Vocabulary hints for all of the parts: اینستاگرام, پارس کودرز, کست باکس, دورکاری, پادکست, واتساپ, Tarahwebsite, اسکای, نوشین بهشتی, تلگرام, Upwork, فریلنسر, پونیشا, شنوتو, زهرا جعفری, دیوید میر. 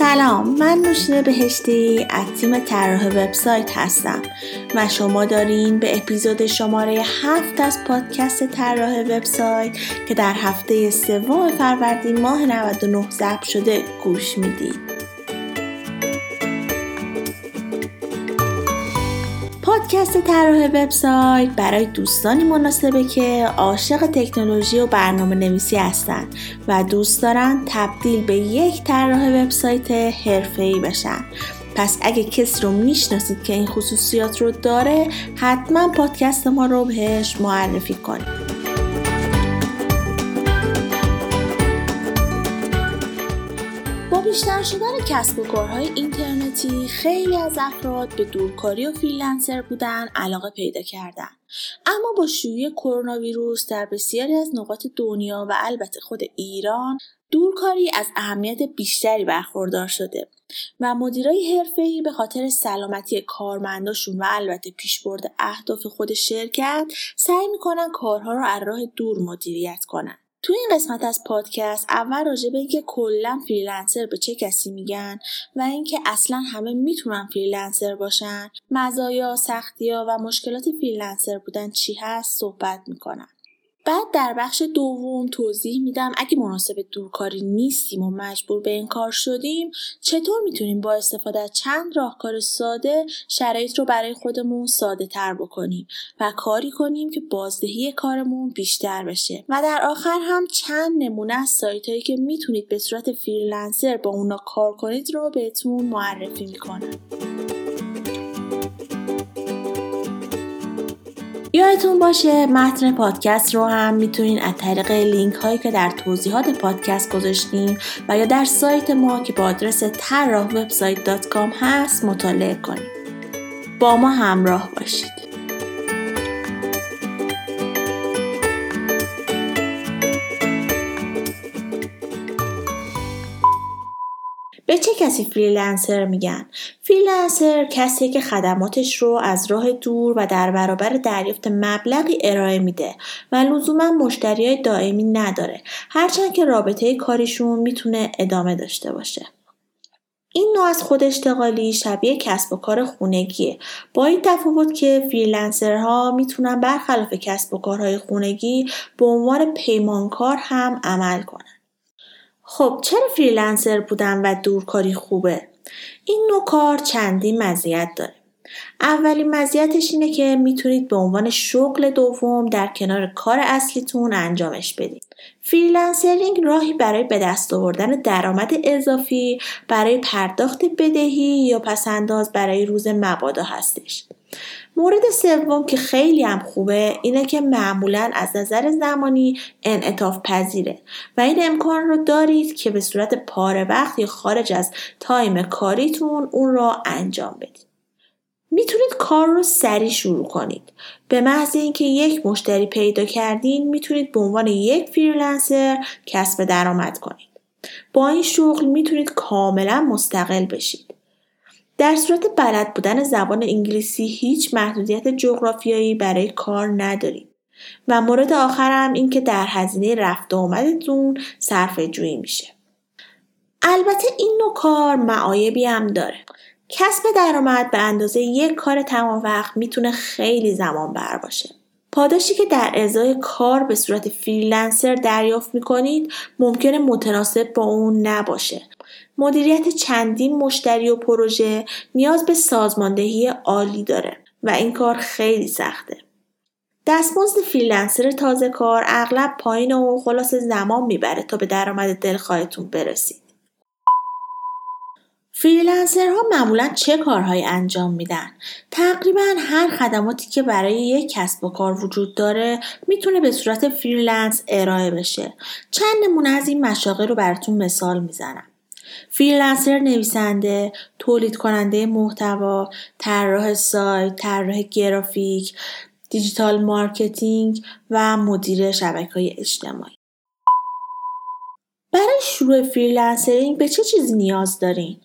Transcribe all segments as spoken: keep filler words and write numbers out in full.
سلام، من نوشین بهشتی از تیم طراح وبسایت هستم و شما دارین به اپیزود شماره هفت از پادکست طراح وبسایت که در هفته سوم فروردین ماه نود و نه ضبط شده گوش میدید. پادکست طراح وبسایت برای دوستانی مناسبه که عاشق تکنولوژی و برنامه‌نویسی هستن و دوست دارن تبدیل به یک طراح وبسایت حرفه‌ای بشن. پس اگه کسی رو میشناسید که این خصوصیات رو داره، حتما پادکست ما رو بهش معرفی کنید. بیشتر شدن کسب و کارهای اینترنتی، خیلی از افراد به دورکاری و فریلنسر بودن علاقه پیدا کردن. اما با شیوع کرونا ویروس در بسیاری از نقاط دنیا و البته خود ایران، دورکاری از اهمیت بیشتری برخوردار شده و مدیرای حرفه‌ای به خاطر سلامتی کارمنداشون و البته پیشبرد اهداف خود شرکت سعی میکنن کارها رو از راه دور مدیریت کنن. تو این قسمت از پادکست اول راجع به اینکه کلا فریلنسر به چه کسی میگن و اینکه اصلا همه میتونن فریلنسر باشن، مزایا، سختی‌ها و مشکلات فریلنسر بودن چی هست صحبت میکنن. بعد در بخش دوم توضیح میدم اگه مناسب دورکاری نیستیم و مجبور به این کار شدیم، چطور میتونیم با استفاده از چند راهکار ساده شرایط رو برای خودمون ساده تر بکنیم و کاری کنیم که بازدهی کارمون بیشتر بشه. و در آخر هم چند نمونه از سایت‌هایی که میتونید به صورت فریلنسر با اونا کار کنید رو بهتون معرفی میکنم. یادتون باشه متن پادکست رو هم میتونین از طریق لینک هایی که در توضیحات پادکست گذاشتیم و یا در سایت ما که با آدرس tarah website dot com هست مطالعه کنید. با ما همراه باشید. به چه کسی فریلنسر میگن؟ فریلنسر کسیه که خدماتش رو از راه دور و در برابر دریافت مبلغی ارائه میده و لزوما مشتریای دائمی نداره، هرچند که رابطه کاریشون میتونه ادامه داشته باشه. این نوع از خود اشتغالی شبیه کسب و کار خونگیه، با این تفاوت که فریلنسرها میتونن برخلاف کسب و کارهای خونگی به عنوان پیمانکار هم عمل کنن. خب چرا فریلنسر بودن و دورکاری خوبه؟ این نوع کار چندین مزیت داره. اولین مزیتش اینه که میتونید به عنوان شغل دوم در کنار کار اصلیتون انجامش بدید. فریلنسرینگ راهی برای به دست آوردن درآمد اضافی برای پرداخت بدهی یا پس‌انداز برای روز مبادا هستش. مورد سوم که خیلی هم خوبه اینه که معمولاً از نظر زمانی انعطاف پذیره و این امکان رو دارید که به صورت پاره وقت یا خارج از تایم کاریتون اون را انجام بدید. میتونید کار رو سریع شروع کنید. به محض اینکه یک مشتری پیدا کردین میتونید به عنوان یک فریلنسر کسب درآمد کنید. با این شغل میتونید کاملا مستقل بشید. در صورت بلد بودن زبان انگلیسی هیچ محدودیت جغرافیایی برای کار ندارید. و مورد آخر هم این که در هزینه رفت و آمدتون صرفه جویی میشه. البته این نوع کار معایبی هم داره. کسب درآمد به اندازه یک کار تمام وقت میتونه خیلی زمان بر باشه. پاداشی که در ازای کار به صورت فریلنسر دریافت میکنید ممکنه متناسب با اون نباشه. مدیریت چندین مشتری و پروژه نیاز به سازماندهی عالی داره و این کار خیلی سخته. دستمزد فریلنسر تازه کار اغلب پایین و خلاص زمان میبره تا به درآمد دلخواهتون برسید. فریلنسرها معمولاً چه کارهایی انجام میدن؟ تقریباً هر خدماتی که برای یک کسب و کار وجود داره میتونه به صورت فریلنس ارائه بشه. چند نمونه از این مشاغل رو براتون مثال میزنم. فریلنسر نویسنده، تولید کننده محتوا، طراح سایت، طراح گرافیک، دیجیتال مارکتینگ و مدیر شبکه‌های اجتماعی. برای شروع فریلنسرینگ به چه چیزی نیاز دارین؟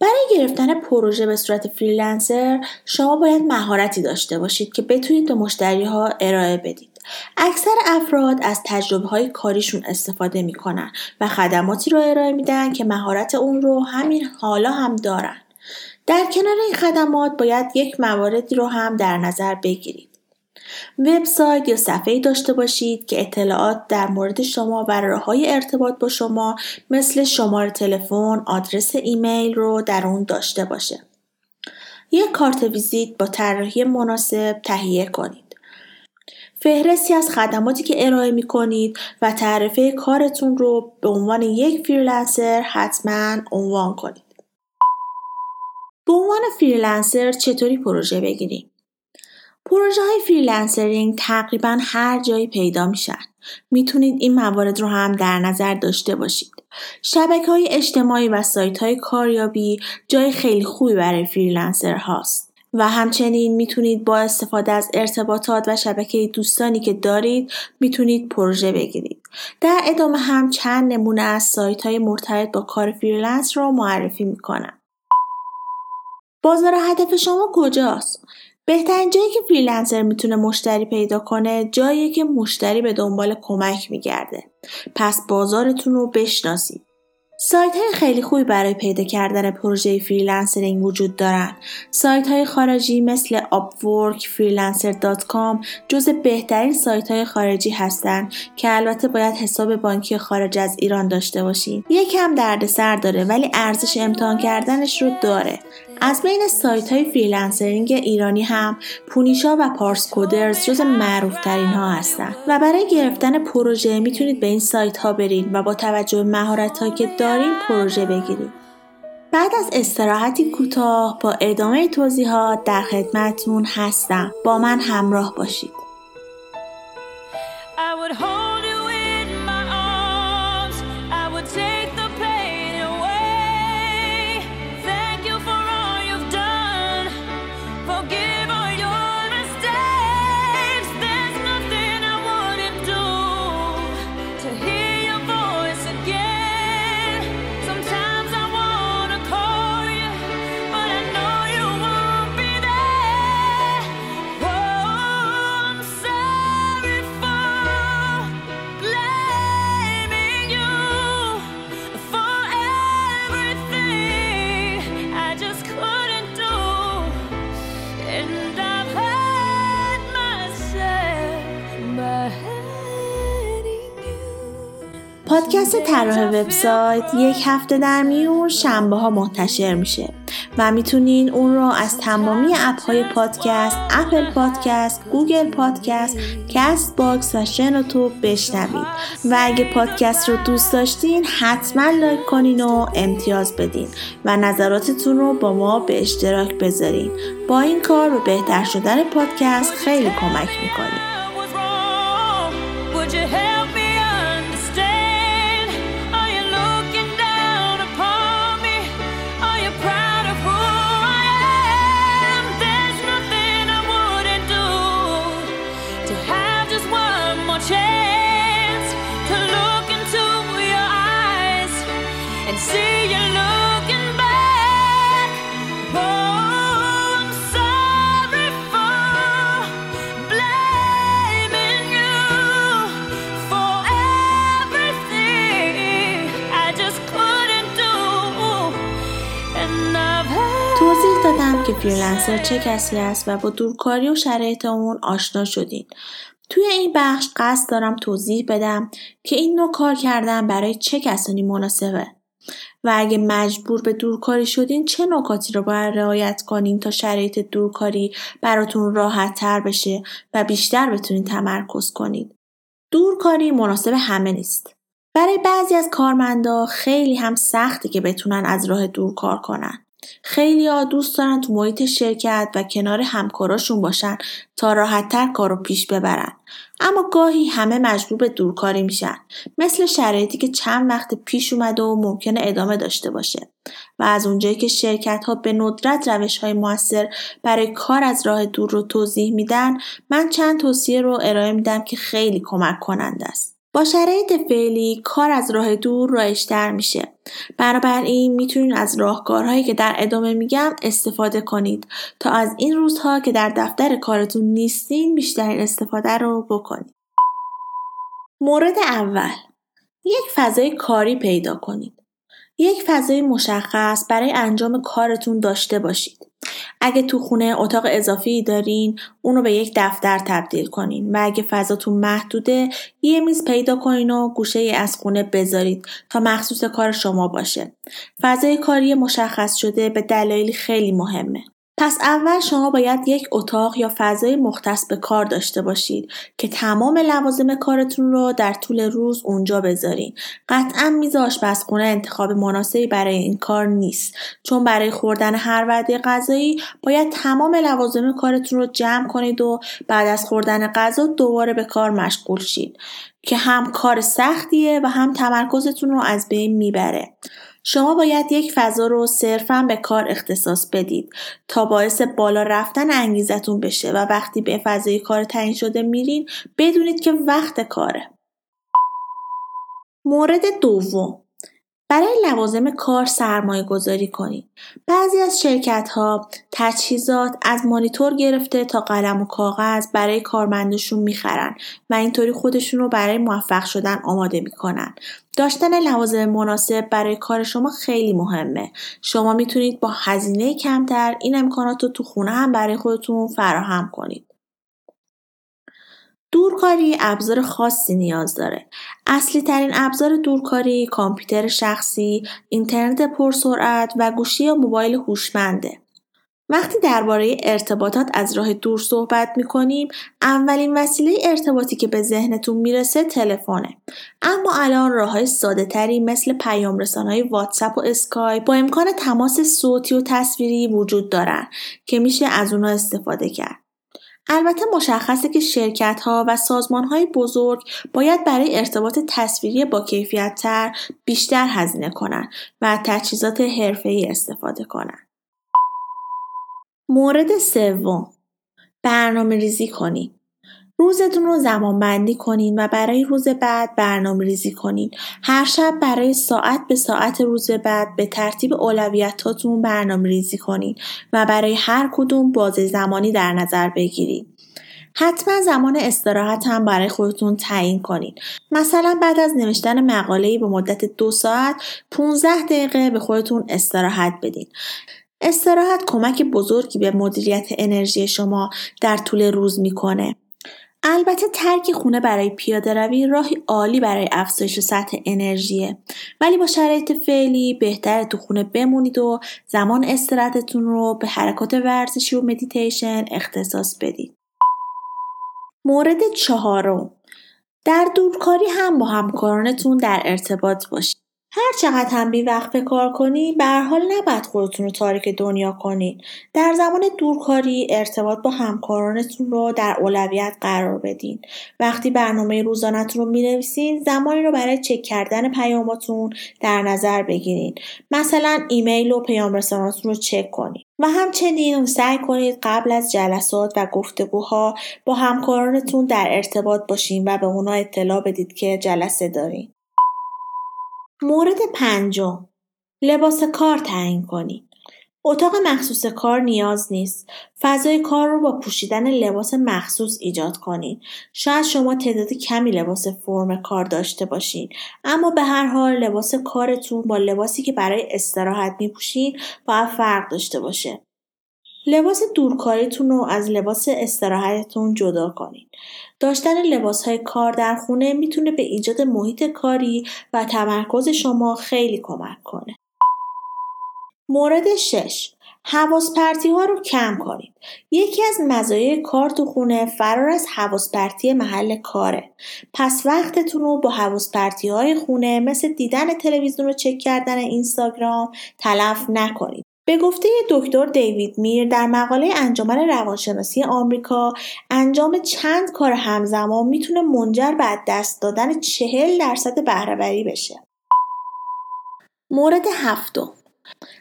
برای گرفتن پروژه به صورت فریلنسر شما باید مهارتی داشته باشید که بتونید به مشتری‌ها ارائه بدید. اکثر افراد از تجربه‌های کاریشون استفاده میکنن و خدماتی رو ارائه میدن که مهارت اون رو همین حالا هم دارن. در کنار این خدمات باید یک مواردی رو هم در نظر بگیرید. وبسایت یا صفحه‌ای داشته باشید که اطلاعات در مورد شما و راه‌های ارتباط با شما مثل شماره تلفن، آدرس ایمیل رو در اون داشته باشه. یک کارت ویزیت با طراحی مناسب تهیه کنید. فهرستی از خدماتی که ارائه می‌کنید و تعرفه کارتون رو به عنوان یک فریلنسر حتماً عنوان کنید. به عنوان فریلنسر چطوری پروژه بگیریم؟ پروژه های فریلنسرینگ تقریباً هر جایی پیدا میشن. میتونید این موارد رو هم در نظر داشته باشید. شبکه‌های اجتماعی و سایت‌های کاریابی جای خیلی خوبی برای فریلنسر هاست و همچنین میتونید با استفاده از ارتباطات و شبکه دوستانی که دارید میتونید پروژه بگیرید. در ادامه هم چند نمونه از سایت‌های مرتبط با کار فریلنس رو معرفی میکنم. بازار هدف شما کجاست؟ بهترین جایی که فریلنسر میتونه مشتری پیدا کنه جاییه که مشتری به دنبال کمک میگرده. پس بازارتون رو بشناسید. سایت های خیلی خوبی برای پیدا کردن پروژه فریلنسرینگ وجود دارن. سایت های خارجی مثل Upwork، freelancer دات com جز بهترین سایت های خارجی هستن که البته باید حساب بانکی خارج از ایران داشته باشین. یکم دردسر داره ولی ارزش امتحان کردنش رو داره. از بین سایت های فریلنسرینگ ایرانی هم پونیشا و پارس کودرز جز معروف ترین ها هستند و برای گرفتن پروژه میتونید به این سایت ها برید و با توجه به مهارت هایی که دارین پروژه بگیرید. بعد از استراحتی کوتاه با ادامه توضیحات در خدمتتون هستم. با من همراه باشید. پادکست طراح وبسایت یک هفته در میون شنبه ها منتشر میشه و میتونین اون رو از تمامی اپ های پادکست، اپل پادکست، گوگل پادکست، کست باکس و شنوتو بشنوید و اگه پادکست رو دوست داشتین حتما لایک کنین و امتیاز بدین و نظراتتون رو با ما به اشتراک بذارین. با این کار به بهتر شدن پادکست خیلی کمک میکنین. که فریلنسر چه کسی است و با دورکاری و شرایط اون آشنا شدین. توی این بخش قصد دارم توضیح بدم که این نوع کار کردن برای چه کسانی مناسبه و اگه مجبور به دورکاری شدین چه نکاتی رو باید رعایت کنین تا شرایط دورکاری براتون راحت تر بشه و بیشتر بتونین تمرکز کنین. دورکاری مناسب همه نیست. برای بعضی از کارمندا خیلی هم سخته که بتونن از راه دور کار کنن. خیلی‌ها دوست دارن تو محیط شرکت و کنار همکاراشون باشن تا راحت‌تر کارو پیش ببرن، اما گاهی همه مجبور به دورکاری میشن، مثل شرایطی که چند وقت پیش اومده و ممکنه ادامه داشته باشه و از اونجایی که شرکت‌ها به ندرت روش‌های موثر برای کار از راه دور رو توضیح میدن، من چند توصیه رو ارائه میدم که خیلی کمک کننده است. با شرایط فعلی کار از راه دور رایج‌تر میشه. بنابراین میتونین از راهکارهایی که در ادامه میگم استفاده کنید تا از این روزها که در دفتر کارتون نیستین بیشترین استفاده رو بکنید. مورد اول، یک فضای کاری پیدا کنید. یک فضای مشخص برای انجام کارتون داشته باشید. اگه تو خونه اتاق اضافی دارین اونو به یک دفتر تبدیل کنین و اگه فضاتون محدوده یه میز پیدا کنین و گوشه ای از خونه بذارید تا مخصوص کار شما باشه. فضای کاری مشخص شده به دلایلی خیلی مهمه. پس اول شما باید یک اتاق یا فضای مختص به کار داشته باشید که تمام لوازم کارتون رو در طول روز اونجا بذارین. قطعاً میز آشپزخونه انتخاب مناسبی برای این کار نیست، چون برای خوردن هر وعده غذایی باید تمام لوازم کارتون رو جمع کنید و بعد از خوردن غذا دوباره به کار مشغول شید که هم کار سختیه و هم تمرکزتون رو از بین میبره. شما باید یک فضا رو صرفاً به کار اختصاص بدید تا باعث بالا رفتن انگیزتون بشه و وقتی به فضای کار تعیین شده میرین بدونید که وقت کاره. مورد دوم، برای لوازم کار سرمایه گذاری کنید. بعضی از شرکت ها تجهیزات از مانیتور گرفته تا قلم و کاغذ برای کارمندشون میخرن و اینطوری خودشون رو برای موفق شدن آماده میکنن. داشتن لوازم مناسب برای کار شما خیلی مهمه. شما میتونید با هزینه کمتر این امکانات رو تو خونه هم برای خودتون فراهم کنید. دورکاری ابزار خاصی نیاز داره. اصلی ترین ابزار دورکاری کامپیوتر شخصی، اینترنت پرسرعت و گوشی یا موبایل هوشمنده. وقتی درباره ارتباطات از راه دور صحبت می‌کنیم، اولین وسیله ارتباطی که به ذهنتون میرسه تلفنه. اما الان راه‌های ساده‌تری مثل پیام‌رسان‌های واتساپ و اسکای با امکان تماس صوتی و تصویری وجود دارن که میشه از اونها استفاده کرد. البته مشخصه که شرکت‌ها و سازمان‌های بزرگ باید برای ارتباط تصویری با کیفیت‌تر بیشتر هزینه کنن و تجهیزات حرفه‌ای استفاده کنن. مورد سوم، برنامه‌ریزی کنید. روزتون رو زمانبندی کنین و برای روز بعد برنامه‌ریزی کنین. هر شب برای ساعت به ساعت روز بعد به ترتیب اولویتاتون برنامه‌ریزی کنین و برای هر کدوم بازه زمانی در نظر بگیرید. حتما زمان استراحت هم برای خودتون تعیین کنین. مثلا بعد از نوشتن مقاله‌ای به مدت دو ساعت پانزده دقیقه به خودتون استراحت بدین. استراحت کمک بزرگی به مدیریت انرژی شما در طول روز میکنه. البته ترک خونه برای پیاده روی راهی عالی برای افزایش سطح انرژیه، ولی با شرایط فعلی بهتره تو خونه بمونید و زمان استراحتتون رو به حرکات ورزشی و مدیتیشن اختصاص بدید. مورد چهارم، در دورکاری هم با همکارانتون در ارتباط باشید. هر چقدر هم بی وقت به کار کنی، به هر حال نباید خودتون رو تارک دنیا کنین. در زمان دورکاری ارتباط با همکارانتون رو در اولویت قرار بدین. وقتی برنامه روزانه‌تون رو می‌نویسین، زمانی رو برای چک کردن پیاماتون در نظر بگیرین. مثلا ایمیل و پیام رساناتون رو چک کنین. و همچنین سعی کنید قبل از جلسات و گفتگوها با همکارانتون در ارتباط باشین و به اونا اطلاع بدید که جلسه دارین. مورد پنجم، لباس کار تعیین کنید. اتاق مخصوص کار نیاز نیست. فضای کار رو با پوشیدن لباس مخصوص ایجاد کنید. شاید شما تعداد کمی لباس فرم کار داشته باشین، اما به هر حال لباس کارتون با لباسی که برای استراحت میپوشین باید فرق داشته باشه. لباس دورکاریتون رو از لباس استراحتتون جدا کنین. داشتن لباس‌های کار در خونه میتونه به ایجاد محیط کاری و تمرکز شما خیلی کمک کنه. مورد شش، حواس پرتی ها رو کم کنید. یکی از مزایای کار تو خونه فرار از حواس پرتی محل کاره. پس وقتتون رو با حواس پرتی های خونه مثل دیدن تلویزیون و چک کردن اینستاگرام تلف نکنید. به گفته دکتر دیوید میر در مقاله انجمن روانشناسی آمریکا، انجام چند کار همزمان میتونه منجر به از دست دادن چهل درصد بهره‌وری بشه. مورد هفتم،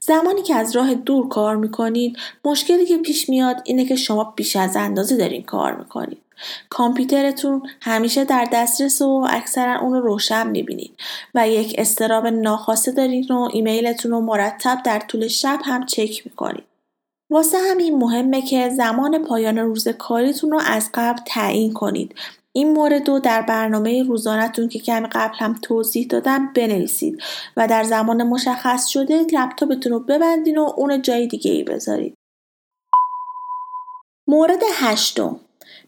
زمانی که از راه دور کار میکنید، مشکلی که پیش میاد اینه که شما بیش از اندازه دارین کار میکنید. کامپیوترتون همیشه در دسترس و اکثرا اون رو روشن میبینید و یک اضطراب ناخواسته دارین و ایمیلتون رو مرتب در طول شب هم چک میکنید. واسه همین مهمه که زمان پایان روز کاریتون رو از قبل تعیین کنید. این مورد رو در برنامه روزانه‌تون که کمی قبل هم توضیح دادم بنویسید و در زمان مشخص شده لپتاپتون رو ببندین و اون جای دیگه ای بذارید. مورد هشتم،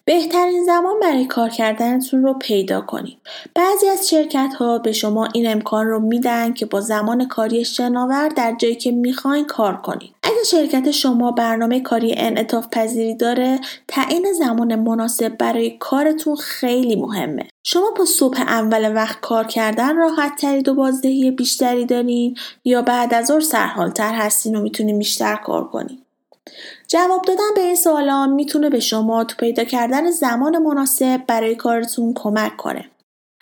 بهترین زمان برای کار کردنتون رو پیدا کنید. بعضی از شرکت‌ها به شما این امکان رو میدن که با زمان کاری شناور در جایی که میخواین کار کنید. اگه شرکت شما برنامه کاری انعطاف پذیری داره، تعیین زمان مناسب برای کارتون خیلی مهمه. شما با صبح اول وقت کار کردن راحت ترید و بازدهی بیشتری دارین یا بعد از ظهر سرحال‌تر هستین و میتونین بیشتر کار کنین؟ جواب دادن به این سوالا میتونه به شما تو پیدا کردن زمان مناسب برای کارتون کمک کنه.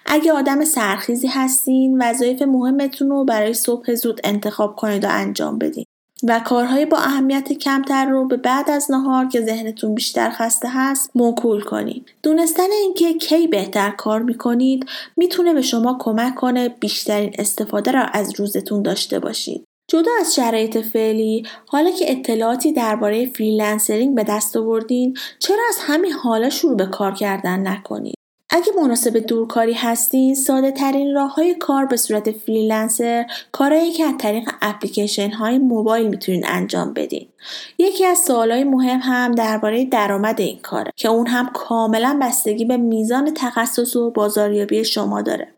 اگه آدم سرخیزی هستین، وظایف مهمتون رو برای صبح زود انتخاب کنید و انجام بدین و کارهای با اهمیت کمتر رو به بعد از نهار که ذهنتون بیشتر خسته هست موکول کنید. دونستن اینکه کی بهتر کار میکنید میتونه به شما کمک کنه بیشترین استفاده را از روزتون داشته باشید. جدا از شرایط فعلی، حالا که اطلاعاتی درباره فریلنسرینگ به دست آوردین، چرا از همین حالا شروع به کار کردن نکنید؟ اگه مناسب دورکاری هستین، ساده ترین راه های کار به صورت فریلنسر کارهایی که از طریق اپلیکیشن های موبایل میتونین انجام بدین. یکی از سوالای مهم هم درباره درآمد این کاره که اون هم کاملا بستگی به میزان تخصص و بازاریابی شما داره.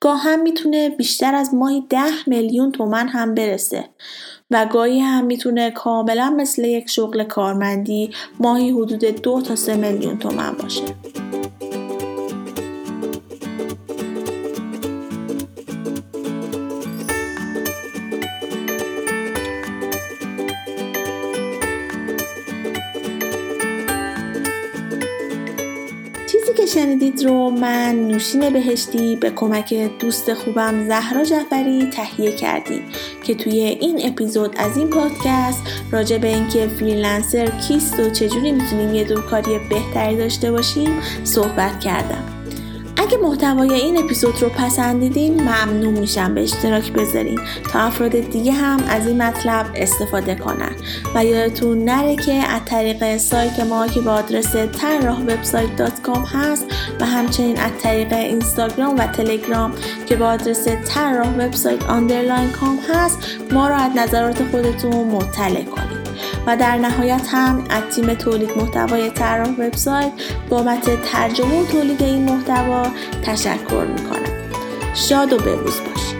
گاه هم میتونه بیشتر از ماهی ده میلیون تومان هم برسه و گاهی هم میتونه کاملا مثل یک شغل کارمندی ماهی حدود دو تا سه میلیون تومان باشه. شنیدید رو من نوشین بهشتی به کمک دوست خوبم زهرا جعفری تهیه کردیم که توی این اپیزود از این پادکست راجع به اینکه فریلنسر کیست و چجوری میتونیم یه دورکاری بهتری داشته باشیم صحبت کردم. اگه محتوای این اپیزود رو پسندیدین، ممنون میشم به اشتراک بذارین تا افراد دیگه هم از این مطلب استفاده کنن و یادتون نره که از طریق سایت ما که با آدرس تراه وبسایت دات کام هست و همچنین از طریق اینستاگرام و تلگرام که با آدرس تراه وبسایت آندرلاین کام هست ما رو از نظرات خودتون مطلع کنید. و در نهایت هم از تیم تولید محتوای طراح وبسایت بابت ترجمه و تولید این محتوا تشکر میکنم. شاد و بهروز باشید.